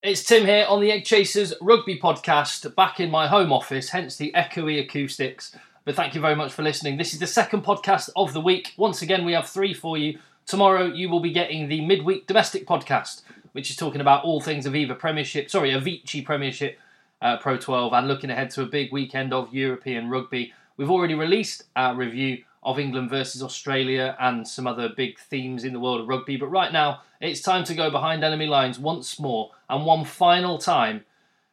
It's Tim here on the Egg Chasers Rugby Podcast, back in my home office, hence the echoey acoustics. But thank you very much for listening. This is the second podcast of the week. Once again, we have three for you. Tomorrow, you will be getting the midweek domestic podcast, which is talking about all things Avicii Premiership, Pro 12, and looking ahead to a big weekend of European rugby. We've already released our review of England versus Australia and some other big themes in the world of rugby. But right now, it's time to go behind enemy lines once more and one final time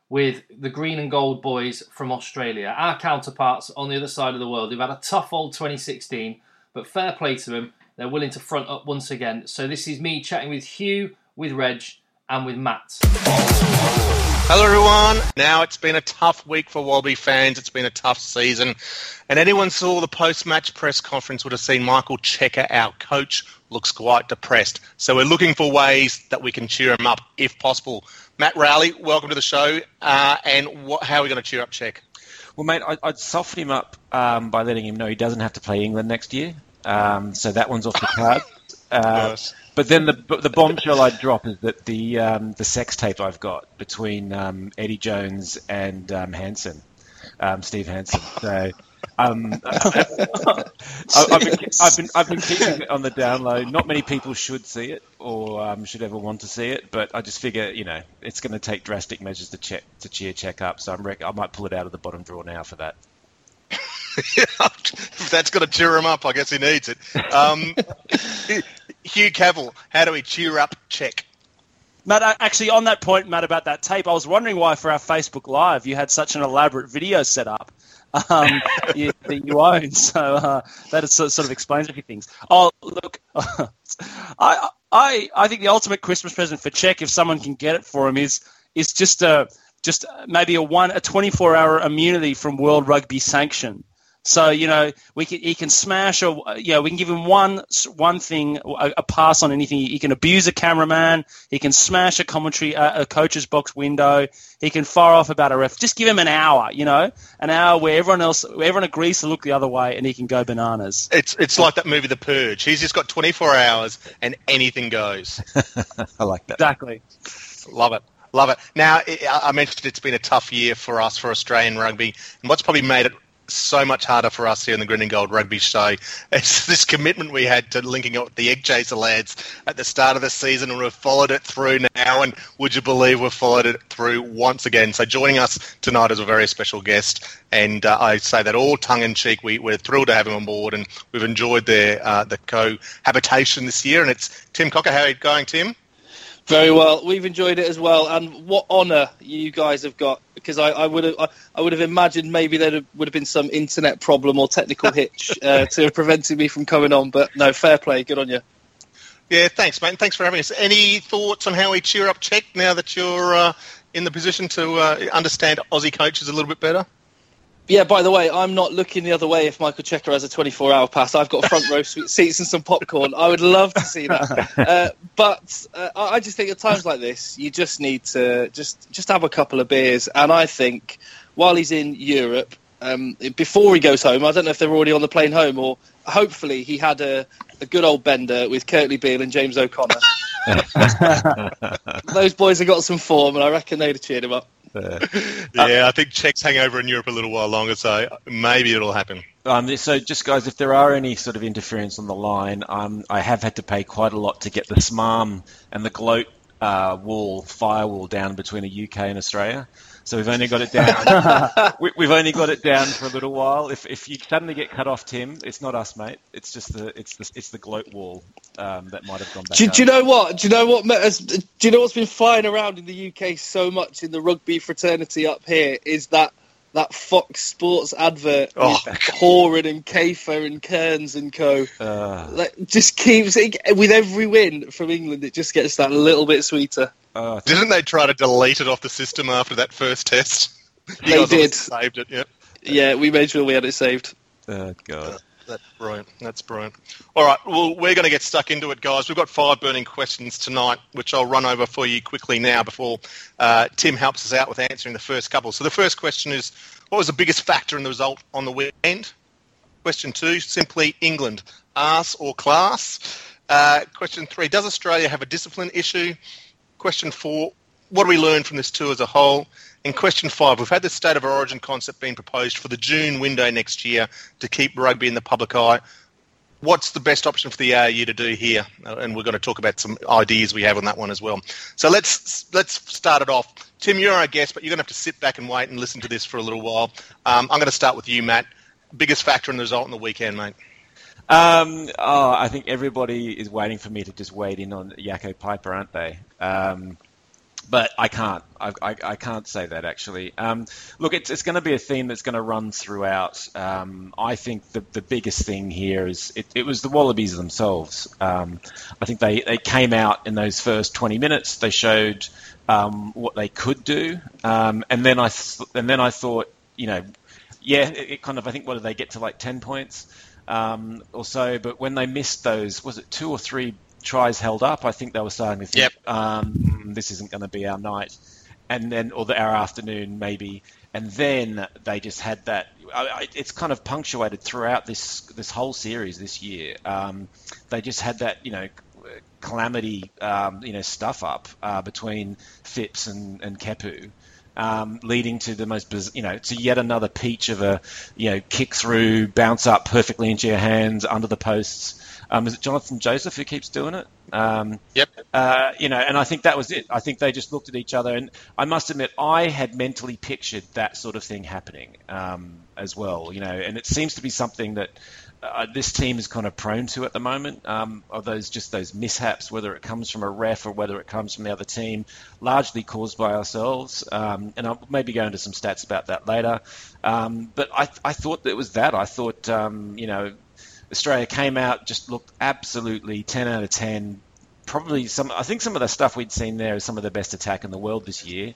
with the Green and Gold boys from Australia. Our counterparts on the other side of the world who've had a tough old 2016, but fair play to them. They're willing to front up once again. So this is me chatting with Hugh, with Reg and with Matt. Hello everyone. Now it's been a tough week for Wallaby fans. It's been a tough season. And anyone saw the post-match press conference would have seen Michael Cheika, our coach, looks quite depressed. So we're looking for ways that we can cheer him up, if possible. Matt Rowley, welcome to the show. How are we going to cheer up Cheika? Well, mate, I'd soften him up by letting him know he doesn't have to play England next year. So that one's off the card. Yes. But then the bombshell I'd drop is that the sex tape I've got between Eddie Jones and Hanson, Steve Hanson. So I've been keeping it on the down low. Not many people should see it or should ever want to see it, but I just figure it's going to take drastic measures to cheer Check up. So I might pull it out of the bottom drawer now for that. If that's going to cheer him up, I guess he needs it. Hugh Cavill, how do we cheer up Check? Matt, actually, on that point, Matt, about that tape, I was wondering why for our Facebook Live you had such an elaborate video set up that you own. So that sort of explains a few things. Oh, look, I think the ultimate Christmas present for Check, if someone can get it for him, is just maybe a 24-hour immunity from World Rugby sanction. So he can smash we can give him one thing, a pass on anything. He can abuse a cameraman. He can smash a coach's box window. He can fire off about a ref. Just give him an hour where everyone agrees to look the other way, and he can go bananas. It's like that movie The Purge. He's just got 24 hours and anything goes. I like that. Exactly. Love it. Now I mentioned it's been a tough year for us for Australian rugby, and what's probably made it so much harder for us here in the Green and Gold Rugby Show. It's this commitment we had to linking up with the Egg Chaser lads at the start of the season, and we've followed it through now, and would you believe we've followed it through once again. So joining us tonight is a very special guest, and I say that all tongue-in-cheek. We're thrilled to have him on board, and we've enjoyed the cohabitation this year, and it's Tim Cocker. How are you going, Tim? Very well. We've enjoyed it as well, and what honour you guys have got, because I would have imagined maybe there would have been some internet problem or technical hitch to have prevented me from coming on, but no, fair play, good on you. Yeah, thanks, mate, and thanks for having us. Any thoughts on how we cheer up Check now that you're in the position to understand Aussie coaches a little bit better? Yeah, by the way, I'm not looking the other way if Michael Cheika has a 24-hour pass. I've got front row seats and some popcorn. I would love to see that. But I just think at times like this, you just need to just have a couple of beers. And I think while he's in Europe, before he goes home, I don't know if they're already on the plane home, or hopefully he had a good old bender with Kurtley Beale and James O'Connor. Those boys have got some form, and I reckon they'd have cheered him up. I think Czech's hang over in Europe a little while longer, so maybe it'll happen. So just, guys, if there are any sort of interference on the line, I have had to pay quite a lot to get the SMARM and the gloat firewall down between the UK and Australia. So we've only got it down. We've only got it down for a little while. If you suddenly get cut off, Tim, it's not us, mate. It's just the gloat wall that might have gone back. Do you know what? Do you know what's been flying around in the UK so much in the rugby fraternity up here is that Fox Sports advert with Horan and Kafer and Kearns and co. Just keeps with every win from England. It just gets that little bit sweeter. Didn't they try to delete it off the system after that first test? They did. Saved it, yeah. Yeah, we made sure we had it saved. Oh, God. That's brilliant. That's brilliant. All right, well, we're going to get stuck into it, guys. We've got 5 burning questions tonight, which I'll run over for you quickly now before Tim helps us out with answering the first couple. So the first question is, what was the biggest factor in the result on the weekend? Question 2, simply England, arse or class? Question 3, does Australia have a discipline issue? Question 4, what do we learn from this tour as a whole? And question 5, we've had the State of Origin concept being proposed for the June window next year to keep rugby in the public eye. What's the best option for the ARU to do here? And we're going to talk about some ideas we have on that one as well. So let's start it off. Tim, you're our guest, but you're going to have to sit back and wait and listen to this for a little while. I'm going to start with you, Matt. Biggest factor in the result on the weekend, mate? I think everybody is waiting for me to just wade in on Jaco Peyper, aren't they? But I can't. I can't say that, actually. Look, it's going to be a theme that's going to run throughout. I think the biggest thing here is it was the Wallabies themselves. I think they came out in those first 20 minutes. They showed what they could do, and then I thought, it kind of. I think what did they get to, like 10 points or so? But when they missed those, was it 2 or 3? Tries held up, I think they were starting to think, this isn't going to be our night, and then our afternoon maybe, and then they just had that. It's kind of punctuated throughout this whole series this year. They just had that calamity stuff up between Phipps and Kepu, leading to the most, to yet another peach of a kick through, bounce up perfectly into your hands under the posts. Is it Jonathan Joseph who keeps doing it? Yep. And I think that was it. I think they just looked at each other, and I must admit, I had mentally pictured that sort of thing happening as well. And it seems to be something that this team is kind of prone to at the moment. Of those mishaps, whether it comes from a ref or whether it comes from the other team, largely caused by ourselves. And I'll maybe go into some stats about that later. But I thought it was that. I thought Australia came out, just looked absolutely 10 out of 10. Probably some of the stuff we'd seen there is some of the best attack in the world this year,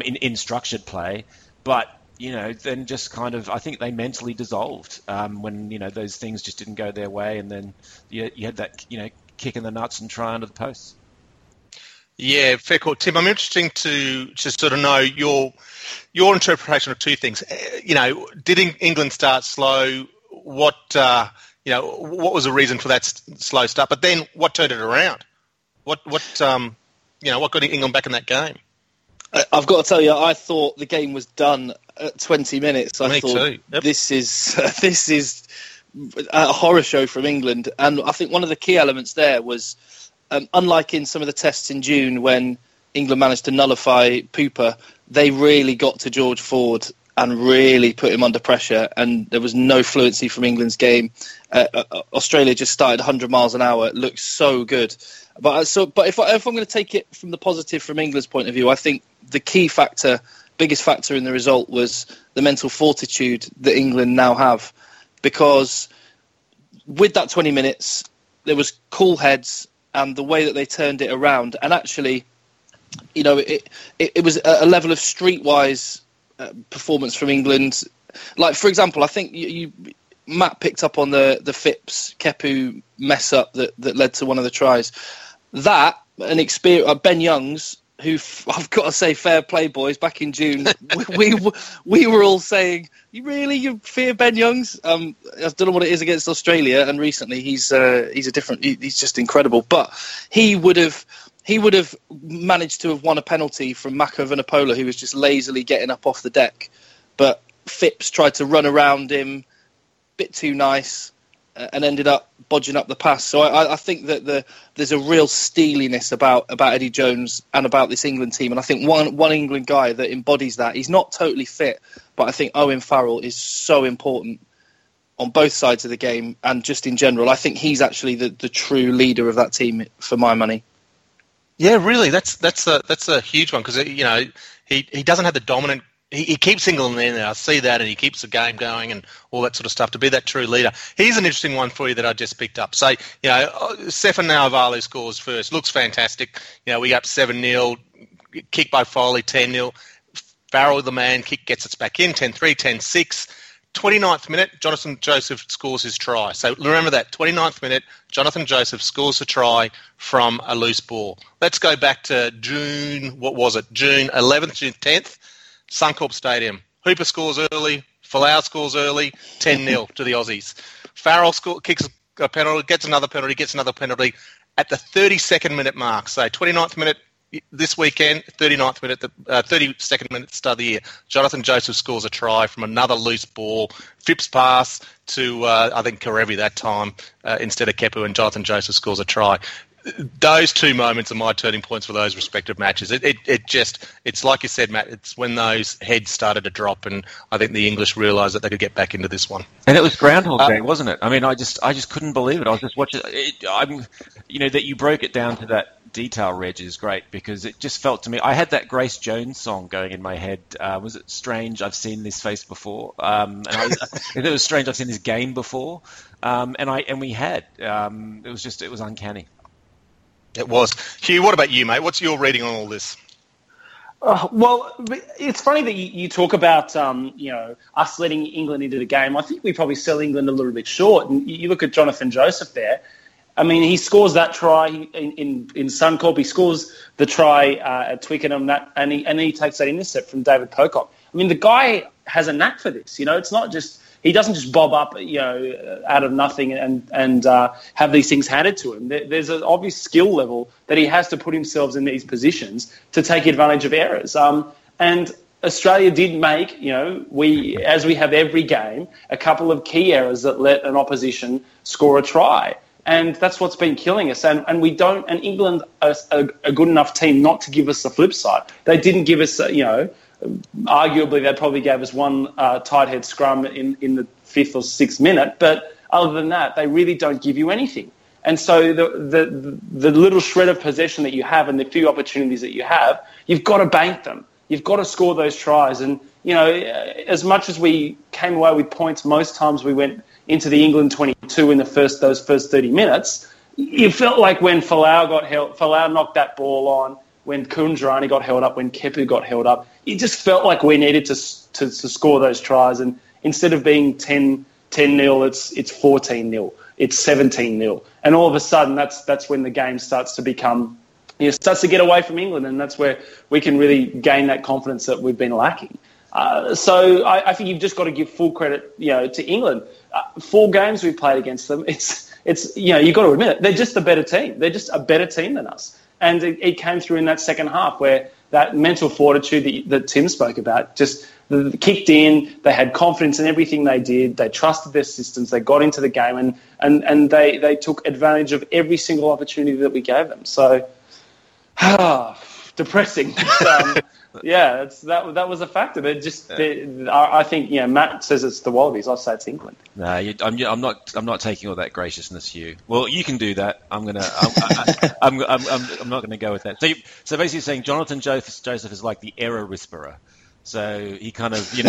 in structured play, but. Then just kind of, I think they mentally dissolved when, those things just didn't go their way. And then you had that, kick in the nuts and try under the posts. Yeah, fair call, Tim. I'm interested to sort of know your interpretation of two things. Did England start slow? What was the reason for that slow start? But then what turned it around? What got England back in that game? I've got to tell you, I thought the game was done at 20 minutes. I thought, yep. This is a horror show from England. And I think one of the key elements there was, unlike in some of the tests in June when England managed to nullify Pooper, they really got to George Ford and really put him under pressure. And there was no fluency from England's game. Australia just started 100 miles an hour. It looked so good. But if I'm going to take it from the positive from England's point of view, I think the key factor, biggest factor in the result was the mental fortitude that England now have. Because with that 20 minutes, there was cool heads and the way that they turned it around. And actually, it was a level of streetwise performance from England. Like, for example, I think Matt picked up on the Phipps Kepu mess up that led to one of the tries. That an experience, Ben Youngs, who I've got to say, fair play, boys. Back in June, we were all saying, "You fear Ben Youngs?" I don't know what it is against Australia, and recently he's just incredible. But he would have. he would have managed to have won a penalty from Mako Vunipola, who was just lazily getting up off the deck. But Phipps tried to run around him, bit too nice, and ended up bodging up the pass. So I think that there's a real steeliness about Eddie Jones and about this England team. And I think one England guy that embodies that, he's not totally fit, but I think Owen Farrell is so important on both sides of the game and just in general. I think he's actually the true leader of that team, for my money. Yeah, really, that's a huge one, because you know he doesn't have the dominant. He keeps England in there. I see that, and he keeps the game going and all that sort of stuff. To be that true leader, here's an interesting one for you that I just picked up. So, you know, Sefa Naivalu scores first. Looks fantastic. You know, we up 7-0. Kick by Foley, 10-0. Farrell, the man, kick gets us back in, 10-3, 10-6. 29th minute, Jonathan Joseph scores his try. So remember that, 29th minute, Jonathan Joseph scores a try from a loose ball. Let's go back to June 11th, June 10th. Suncorp Stadium. Hooper scores early. Folau scores early. 10-0 to the Aussies. Farrell kicks a penalty, gets another penalty, at the 32nd minute mark. So 29th minute this weekend, 39th minute, 32nd minute start of the year. Jonathan Joseph scores a try from another loose ball. Phipps pass to, I think, Karevi that time instead of Kepu, and Jonathan Joseph scores a try. Those two moments are my turning points for those respective matches. It's like you said, Matt, it's when those heads started to drop, and I think the English realised that they could get back into this one. And it was Groundhog Day, wasn't it? I mean, I just couldn't believe it. I was just watching it. That you broke it down to that detail, Reg, is great, because it just felt to me, I had that Grace Jones song going in my head. Was it Strange? I've seen this face before. And it was Strange. I've seen this game before. And we had, it was uncanny. It was. Hugh, what about you, mate? What's your reading on all this? Well, it's funny that you talk about, us letting England into the game. I think we probably sell England a little bit short. And you look at Jonathan Joseph there. I mean, he scores that try in Suncorp. He scores the try at Twickenham, and he takes that intercept from David Pocock. I mean, the guy has a knack for this. You know, it's not just... He doesn't just bob up, out of nothing and have these things handed to him. There's an obvious skill level that he has to put himself in these positions to take advantage of errors. And Australia did make, as we have every game, a couple of key errors that let an opposition score a try. And that's what's been killing us. And England are a good enough team not to give us the flip side. They didn't give us, arguably, they probably gave us one tight head scrum in the 5th or 6th minute, but other than that, they really don't give you anything. And so the little shred of possession that you have and the few opportunities that you have, you've got to bank them. You've got to score those tries. And as much as we came away with points, most times we went into the England 22 in those first 30 minutes. You felt like when Folau knocked that ball on. When Kundrani got held up, when Kepu got held up, it just felt like we needed to score those tries. And instead of being 10-0, it's 14-0, it's 17-0. And all of a sudden, that's when the game starts to become, starts to get away from England. And that's where we can really gain that confidence that we've been lacking. So I think you've just got to give full credit, to England. 4 games we've played against them. It's you've got to admit it. They're just a better team. They're just a better team than us. And it came through in that second half where that mental fortitude that Tim spoke about just kicked in. They had confidence in everything they did. They trusted their systems. They got into the game and they took advantage of every single opportunity that we gave them. So, depressing. Yeah, that was a factor. But just, I think, Matt says it's the Wallabies. I say it's England. No, I'm not taking all that graciousness, Hugh. Well, you can do that. I'm not gonna go with that. So basically, saying Jonathan Joseph is like the error whisperer. So he kind of, he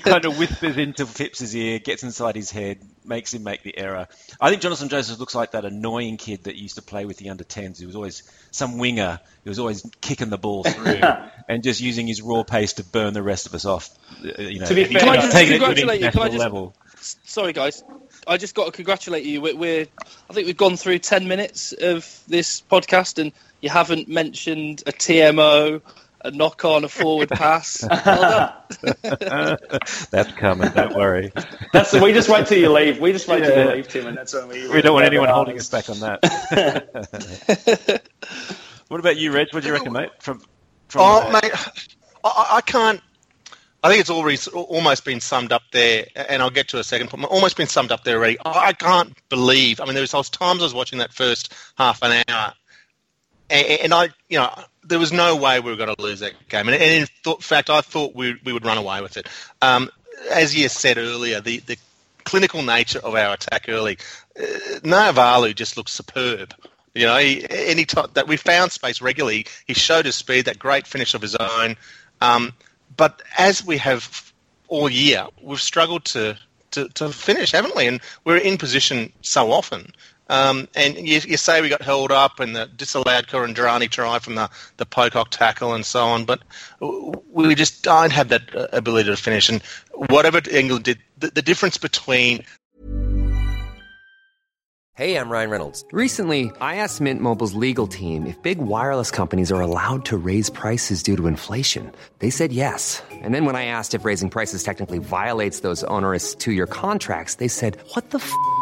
kind of whispers into Phipps' ear, gets inside his head, makes him make the error. I think Jonathan Joseph looks like that annoying kid that used to play with the under-10s. He was always some winger. He was always kicking the ball through and just using his raw pace to burn the rest of us off. To be fair, sorry, guys. I just got to congratulate you. I think we've gone through 10 minutes of this podcast and you haven't mentioned a TMO, a knock on, a forward pass. Well done. That's coming, don't worry. We just wait till you leave. We just wait till you leave, Tim, and that's when we don't want anyone holding us back on that. What about you, Reg? What do you reckon, mate? Mate, I can't. I think it's almost been summed up there, and I'll get to a second point. Almost been summed up there already. I can't believe. I mean, there was times I was watching that first half an hour, and I, you know, there was no way we were going to lose that game. And in fact, I thought we would run away with it. As you said earlier, the clinical nature of our attack early, Naivalu just looks superb. You know, any time that we found space regularly, he showed his speed, that great finish of his own. But as we have all year, we've struggled to finish, haven't we? And we're in position so often. And you say we got held up and the disallowed Kurandrani try from the Pocock tackle and so on, but we just don't have that ability to finish. And whatever England did, the difference between... Hey, I'm Ryan Reynolds. Recently, I asked Mint Mobile's legal team if big wireless companies are allowed to raise prices due to inflation. They said yes. And then when I asked if raising prices technically violates those onerous two-year contracts, they said, what the f***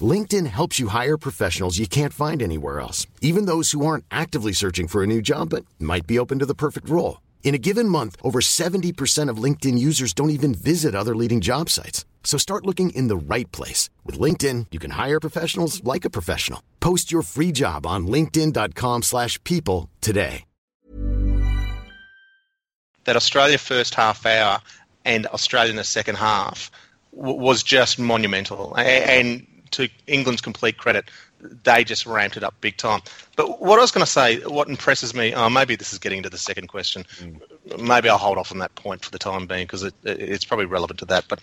LinkedIn helps you hire professionals you can't find anywhere else, even those who aren't actively searching for a new job but might be open to the perfect role. In a given month, over 70% of LinkedIn users don't even visit other leading job sites. So start looking in the right place. With LinkedIn, you can hire professionals like a professional. Post your free job on linkedin.com/people today. That Australia first half hour and Australia in the second half was just monumental. And to England's complete credit, they just ramped it up big time. But what I was going to say, what impresses me, maybe this is getting into the second question. Maybe I'll hold off on that point for the time being because it's probably relevant to that. But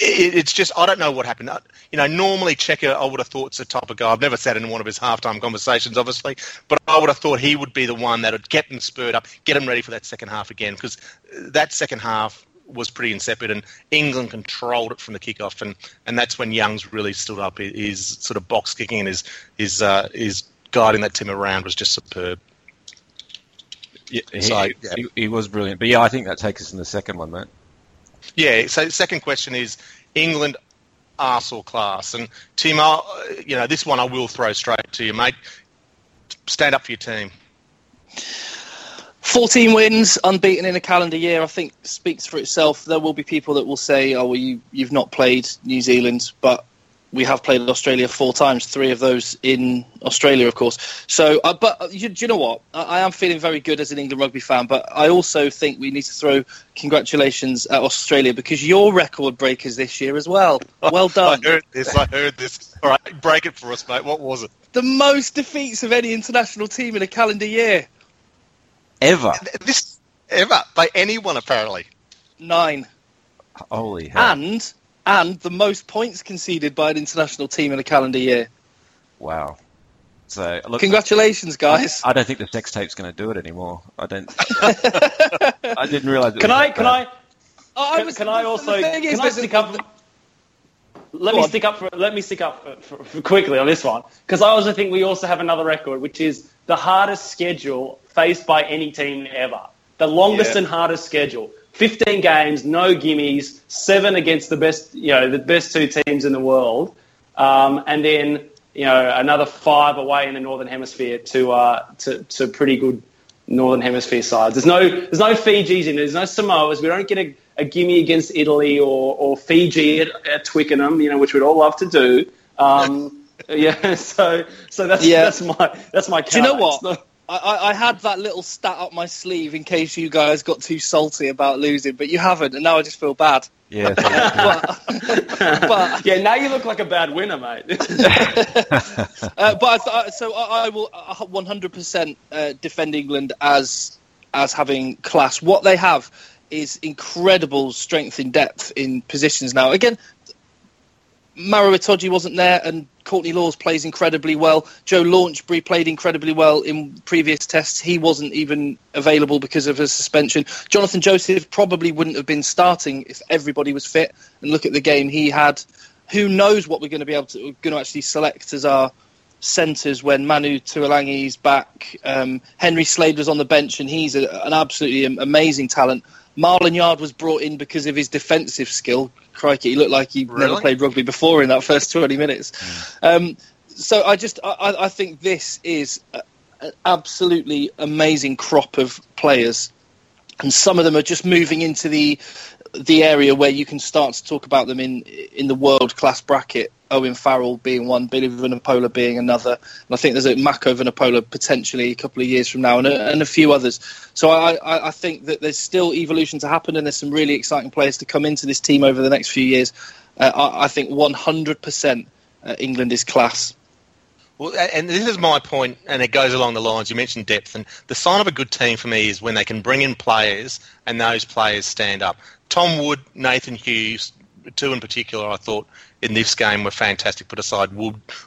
it's just, I don't know what happened. You know, normally Cheika, I would have thought, is the type of guy. I've never sat in one of his halftime conversations, obviously, but I would have thought he would be the one that would get them spurred up, get them ready for that second half again, because that second half was pretty insipid, and England controlled it from the kickoff, and that's when Youngs really stood up. His sort of box kicking and his guiding that team around was just superb. Yeah, he was brilliant. But yeah, I think that takes us in the second one, mate. Yeah. So the second question is England arsehole class, and Tim, you know, this one I will throw straight to you, mate. Stand up for your team. 14 wins, unbeaten in a calendar year, I think speaks for itself. There will be people that will say, oh, well, you've not played New Zealand, but we have played Australia 4 times, 3 of those in Australia, of course. So, do you know what? I am feeling very good as an England rugby fan, but I also think we need to throw congratulations at Australia because you're record breakers this year as well. Well done. I heard this. All right, break it for us, mate. What was it? The most defeats of any international team in a calendar year. Ever by anyone, apparently. 9. Holy hell! And the most points conceded by an international team in a calendar year. Wow! So look, congratulations, guys. I don't think the sex tape's going to do it anymore. I don't. I didn't realise. Let me stick up for quickly on this one, because I also think we also have another record, which is the hardest schedule faced by any team ever. The longest and hardest schedule. 15 games, no gimmies, 7 against the best 2 teams in the world, and then another 5 away in the Northern Hemisphere to pretty good Northern Hemisphere sides. There's no Fijis in there. There's no Samoas. We don't get a gimme against Italy or Fiji at Twickenham, which we'd all love to do. That's my. Do you know what? I had that little stat up my sleeve in case you guys got too salty about losing, but you haven't, and now I just feel bad. Yeah, but now you look like a bad winner, mate. I will 100% defend England as having class. What they have is incredible strength in depth in positions now. Again, Maro Itoje wasn't there, and Courtney Laws plays incredibly well. Joe Launchbury played incredibly well in previous tests. He wasn't even available because of his suspension. Jonathan Joseph probably wouldn't have been starting if everybody was fit. And look at the game he had. Who knows what we're going to be able to actually select as our centres when Manu Tuolangi's back. Henry Slade was on the bench, and he's an absolutely amazing talent. Marlon Yard was brought in because of his defensive skill. Crikey, he looked like he never played rugby before in that first 20 minutes. So I think this is an absolutely amazing crop of players. And some of them are just moving into the area where you can start to talk about them in the world-class bracket. Owen Farrell being one, Billy Vunipola being another. And I think there's a Mako Vunipola potentially a couple of years from now and a few others. So I think that there's still evolution to happen, and there's some really exciting players to come into this team over the next few years. I think 100% England is class. Well, and this is my point, and it goes along the lines. You mentioned depth, and the sign of a good team for me is when they can bring in players and those players stand up. Tom Wood, Nathan Hughes, two in particular, I thought in this game were fantastic. Put aside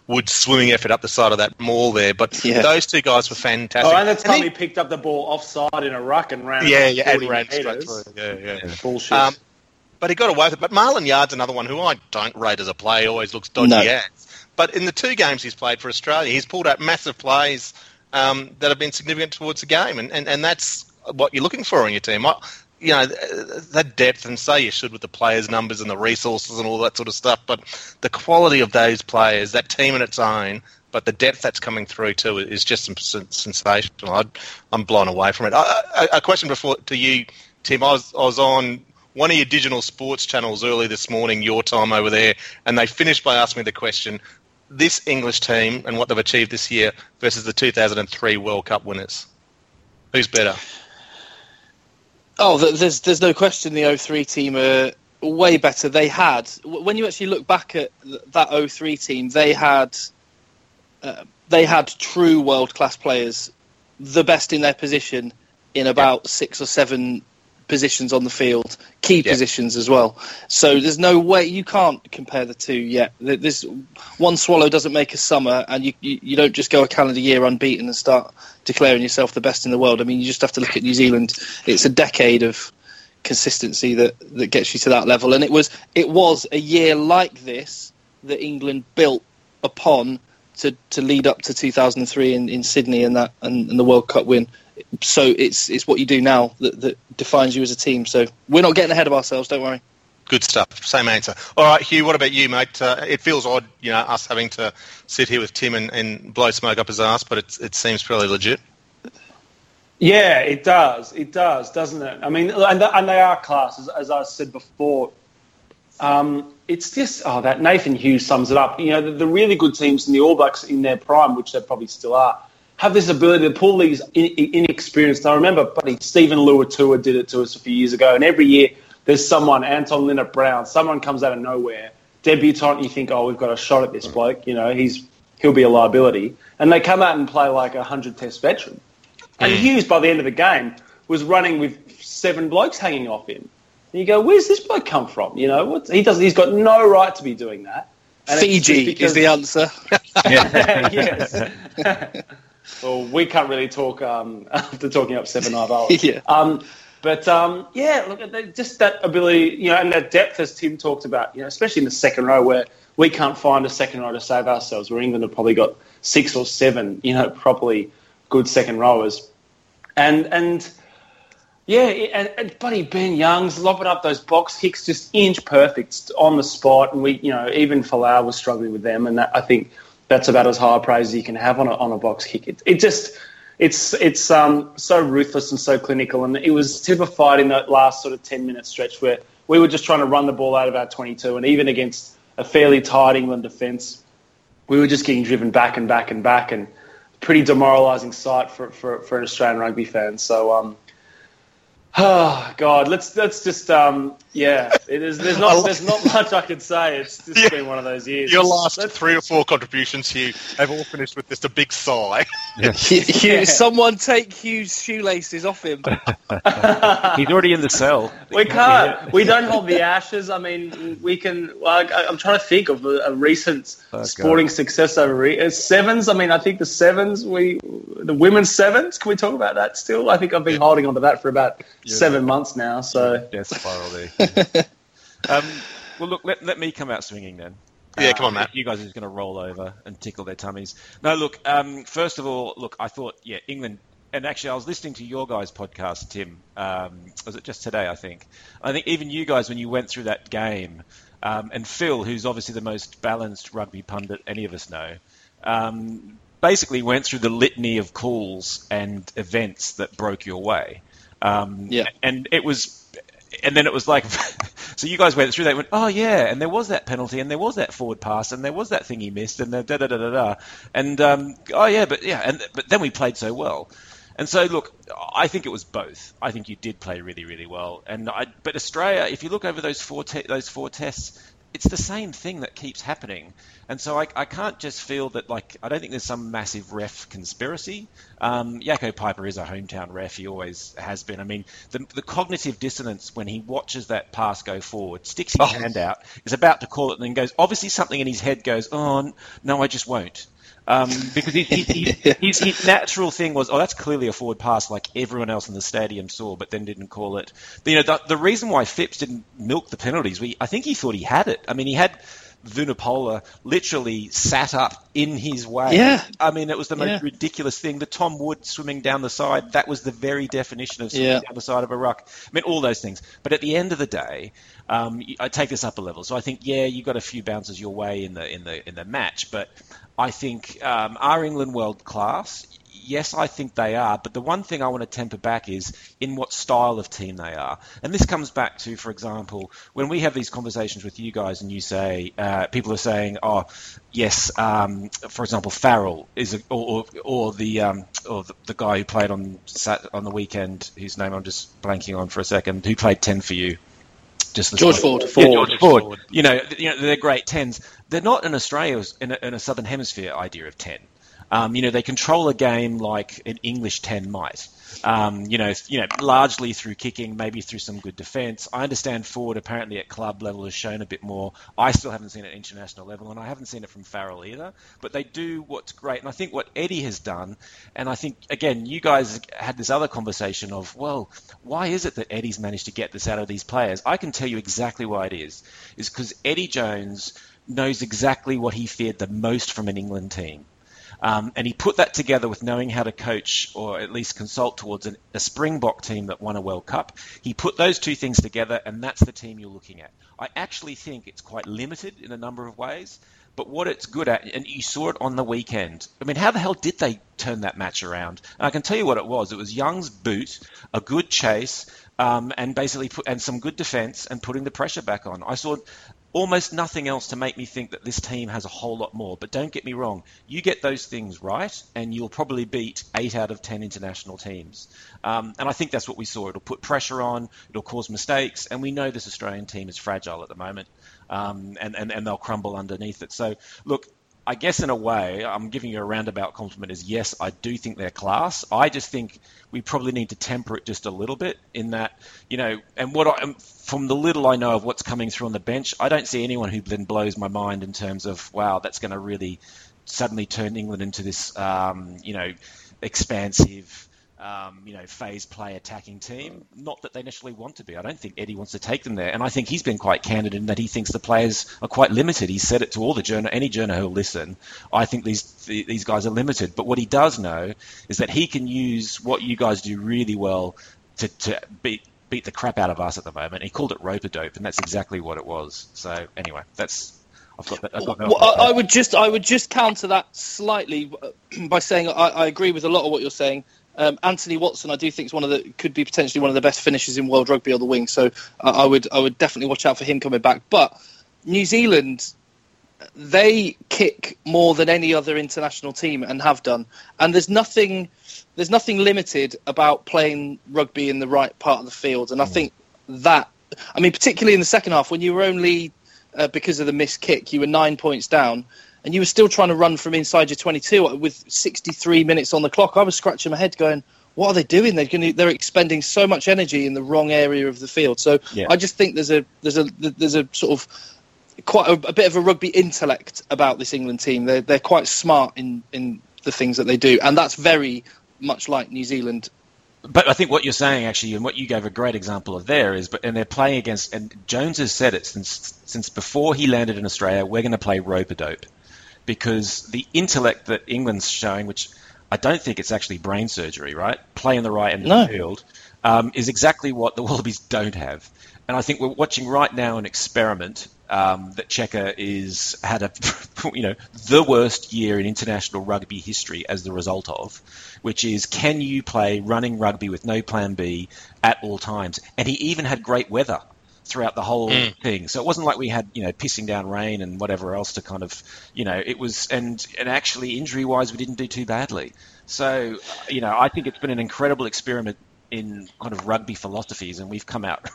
Wood's swimming effort up the side of that maul there, but those two guys were fantastic. Oh, and that's how he picked up the ball offside in a ruck and ran. Straight through. Bullshit. But he got away with it. But Marlon Yard's another one who I don't rate as a player. He always looks dodgy ass. But in the two games he's played for Australia, he's pulled out massive plays that have been significant towards the game, and that's what you're looking for in your team. That depth, and say you should with the players' numbers and the resources and all that sort of stuff, but the quality of those players, that team in its own, but the depth that's coming through too is just sensational. I'm blown away from it. A question to you, Tim. I was on one of your digital sports channels early this morning, your time over there, and they finished by asking me the question, this English team and what they've achieved this year versus the 2003 World Cup winners. Who's better? Oh, there's no question the 2003 team are way better. They had, when you actually look back at that 2003 team, they had true world-class players, the best in their position in about six or seven positions on the field, key positions as well. So there's no way you can't compare the two yet. This one swallow doesn't make a summer, and you don't just go a calendar year unbeaten and start declaring yourself the best in the world. I mean, you just have to look at New Zealand. It's a decade of consistency that gets you to that level, and it was a year like this that England built upon to lead up to 2003 in Sydney and the World Cup win. So it's what you do now that defines you as a team. So we're not getting ahead of ourselves, don't worry. Good stuff. Same answer. All right, Hugh, what about you, mate? It feels odd, us having to sit here with Tim and blow smoke up his arse, but it seems fairly legit. Yeah, it does. It does, doesn't it? I mean, and they are class, as I said before. It's just, that Nathan Hughes sums it up. The really good teams in the All Blacks in their prime, which they probably still are, have this ability to pull these inexperienced. I remember buddy Stephen Luatua did it to us a few years ago, and every year there's someone, Anton Linnet-Brown, someone comes out of nowhere, debutant, you think, we've got a shot at this bloke, he'll be a liability. And they come out and play like a 100-test veteran. And Hughes, by the end of the game, was running with seven blokes hanging off him. And you go, where's this bloke come from? He's got no right to be doing that. And Fiji is the answer. Yes. Well, we can't really talk after talking up Sefa Naivalu. Look, just that ability, and that depth, as Tim talked about, especially in the second row where we can't find a second row to save ourselves, where England have probably got six or seven, properly good second rowers. And buddy Ben Youngs lopping up those box kicks, just inch perfect on the spot, and we, even Folau was struggling with them, and that, I think, that's about as high praise as you can have on a box kick. It's so ruthless and so clinical, and it was typified in that last sort of 10-minute stretch where we were just trying to run the ball out of our 22, and even against a fairly tight England defence, we were just getting driven back and back and back, and pretty demoralising sight for an Australian rugby fan. So, let's just It is. There's not much I could say. It's just been one of those years. Your last three or four contributions, Hugh, have all finished with just a big sigh. Yes. Hugh, someone take Hugh's shoelaces off him. He's already in the cell. We can't. We don't hold the ashes. I mean, we can. I'm trying to think of a recent sporting success over sevens. I mean, I think the sevens. The women's sevens. Can we talk about that still? I think I've been holding on to that for about 7 months now. So yes, finally. Well, look. Let me come out swinging then. Yeah, come on, Matt. You guys are just going to roll over and tickle their tummies. No, look, first of all, look, I thought, England... And actually, I was listening to your guys' podcast, Tim. Was it just today, I think? I think even you guys, when you went through that game, and Phil, who's obviously the most balanced rugby pundit any of us know, basically went through the litany of calls and events that broke your way. And it was... And then it was like, so you guys went through that and went, oh, yeah, and there was that penalty and there was that forward pass and there was that thing he missed and da-da-da-da-da. And, but then we played so well. And so, look, I think it was both. I think you did play really, really well. But Australia, if you look over those four tests, it's the same thing that keeps happening. And so I can't just feel that, I don't think there's some massive ref conspiracy. Jaco Peyper is a hometown ref. He always has been. I mean, the cognitive dissonance when he watches that pass go forward, sticks his hand out, is about to call it, and then goes, obviously something in his head goes, oh, no, I just won't. Because his natural thing was, that's clearly a forward pass like everyone else in the stadium saw, but then didn't call it. But, the reason why Phipps didn't milk the penalties, I think he thought he had it. I mean, he had Vunipola literally sat up in his way. Yeah. I mean, it was the most ridiculous thing. The Tom Wood swimming down the side, that was the very definition of swimming down the side of a ruck. I mean, all those things. But at the end of the day, I take this up a level. So I think, you got a few bounces your way in the match, but I think are England world class? Yes, I think they are. But the one thing I want to temper back is in what style of team they are. And this comes back to, for example, when we have these conversations with you guys and you say, people are saying, oh, yes, for example, Farrell is the guy who played on the weekend, whose name I'm just blanking on for a second, who played 10 for you. George Ford. They're great 10s. They're not in Australia's in a Southern Hemisphere idea of 10. They control a game like an English 10 might. Largely through kicking, maybe through some good defence. I understand Ford apparently at club level has shown a bit more. I still haven't seen it at international level, and I haven't seen it from Farrell either. But they do what's great, and I think what Eddie has done, and I think, again, you guys had this other conversation of, well, why is it that Eddie's managed to get this out of these players? I can tell you exactly why it is because Eddie Jones knows exactly what he feared the most from an England team. And he put that together with knowing how to coach or at least consult towards a Springbok team that won a World Cup. He put those two things together, and that's the team you're looking at. I actually think it's quite limited in a number of ways, but what it's good at, and you saw it on the weekend. I mean, how the hell did they turn that match around? And I can tell you what it was. It was Young's boot, a good chase, and basically and some good defence and putting the pressure back on. I saw almost nothing else to make me think that this team has a whole lot more. But don't get me wrong. You get those things right, and you'll probably beat 8 out of 10 international teams. And I think that's what we saw. It'll put pressure on. It'll cause mistakes. And we know this Australian team is fragile at the moment, and they'll crumble underneath it. So, look, I guess in a way, I'm giving you a roundabout compliment is, yes, I do think they're class. I just think we probably need to temper it just a little bit in that, and from the little I know of what's coming through on the bench, I don't see anyone who then blows my mind in terms of, wow, that's going to really suddenly turn England into this, expansive, phase play attacking team. Not that they necessarily want to be. I don't think Eddie wants to take them there, and I think he's been quite candid in that he thinks the players are quite limited. He said it to all any journo who'll listen. I think these guys are limited, but what he does know is that he can use what you guys do really well to beat the crap out of us at the moment. He called it rope-a-dope, and that's exactly what it was. So anyway, that's. I would just counter that slightly by saying I agree with a lot of what you're saying. Anthony Watson, I do think, could be potentially one of the best finishers in world rugby on the wing. So I would definitely watch out for him coming back. But New Zealand, they kick more than any other international team and have done. And there's nothing limited about playing rugby in the right part of the field. And I think that, particularly in the second half, when you were only because of the missed kick, you were 9 points down. and you were still trying to run from inside your 22 with 63 minutes on the clock. I was scratching my head going, what are they doing? They're expending so much energy in the wrong area of the field. So yeah. I just think there's a sort of quite a bit of a rugby intellect about this England team. They're quite smart in the things that they do, and that's very much like New Zealand. But I think what you're saying, actually, and what you gave a great example of there is, and they're playing against, and Jones has said it since before he landed in Australia, we're going to play rope-a-dope, because the intellect that England's showing, which I don't think it's actually brain surgery, right? Play in the right end of the field is exactly what the Wallabies don't have. And I think we're watching right now an experiment that Cheika had a, the worst year in international rugby history as the result of, which is, can you play running rugby with no plan B at all times? And he even had great weather throughout the whole thing. So it wasn't like we had, pissing down rain and whatever else to kind of, it was, and actually injury-wise, we didn't do too badly. So, I think it's been an incredible experiment in kind of rugby philosophies, and we've come out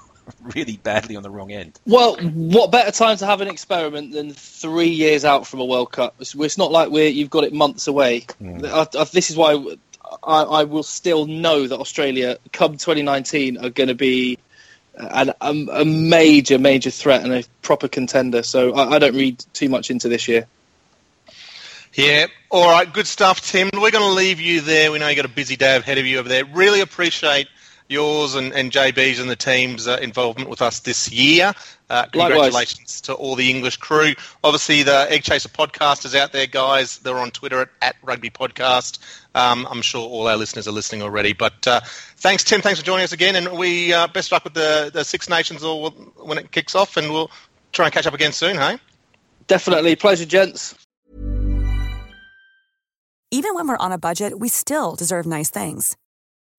really badly on the wrong end. Well, what better time to have an experiment than 3 years out from a World Cup? It's not like you've got it months away. This is why I will still know that Australia, come 2019, are going to be a major, major threat and a proper contender. So I don't read too much into this year. Yeah, all right, good stuff, Tim. We're going to leave you there. We know you've got a busy day ahead of you over there. Really appreciate yours and JB's and the team's involvement with us this year. Congratulations to all the English crew. Obviously, the Egg Chaser podcast is out there, guys. They're on Twitter at Rugby Podcast. I'm sure all our listeners are listening already. But thanks, Tim. Thanks for joining us again. And we best luck with the Six Nations all when it kicks off. And we'll try and catch up again soon, hey? Definitely. Pleasure, gents. Even when we're on a budget, we still deserve nice things.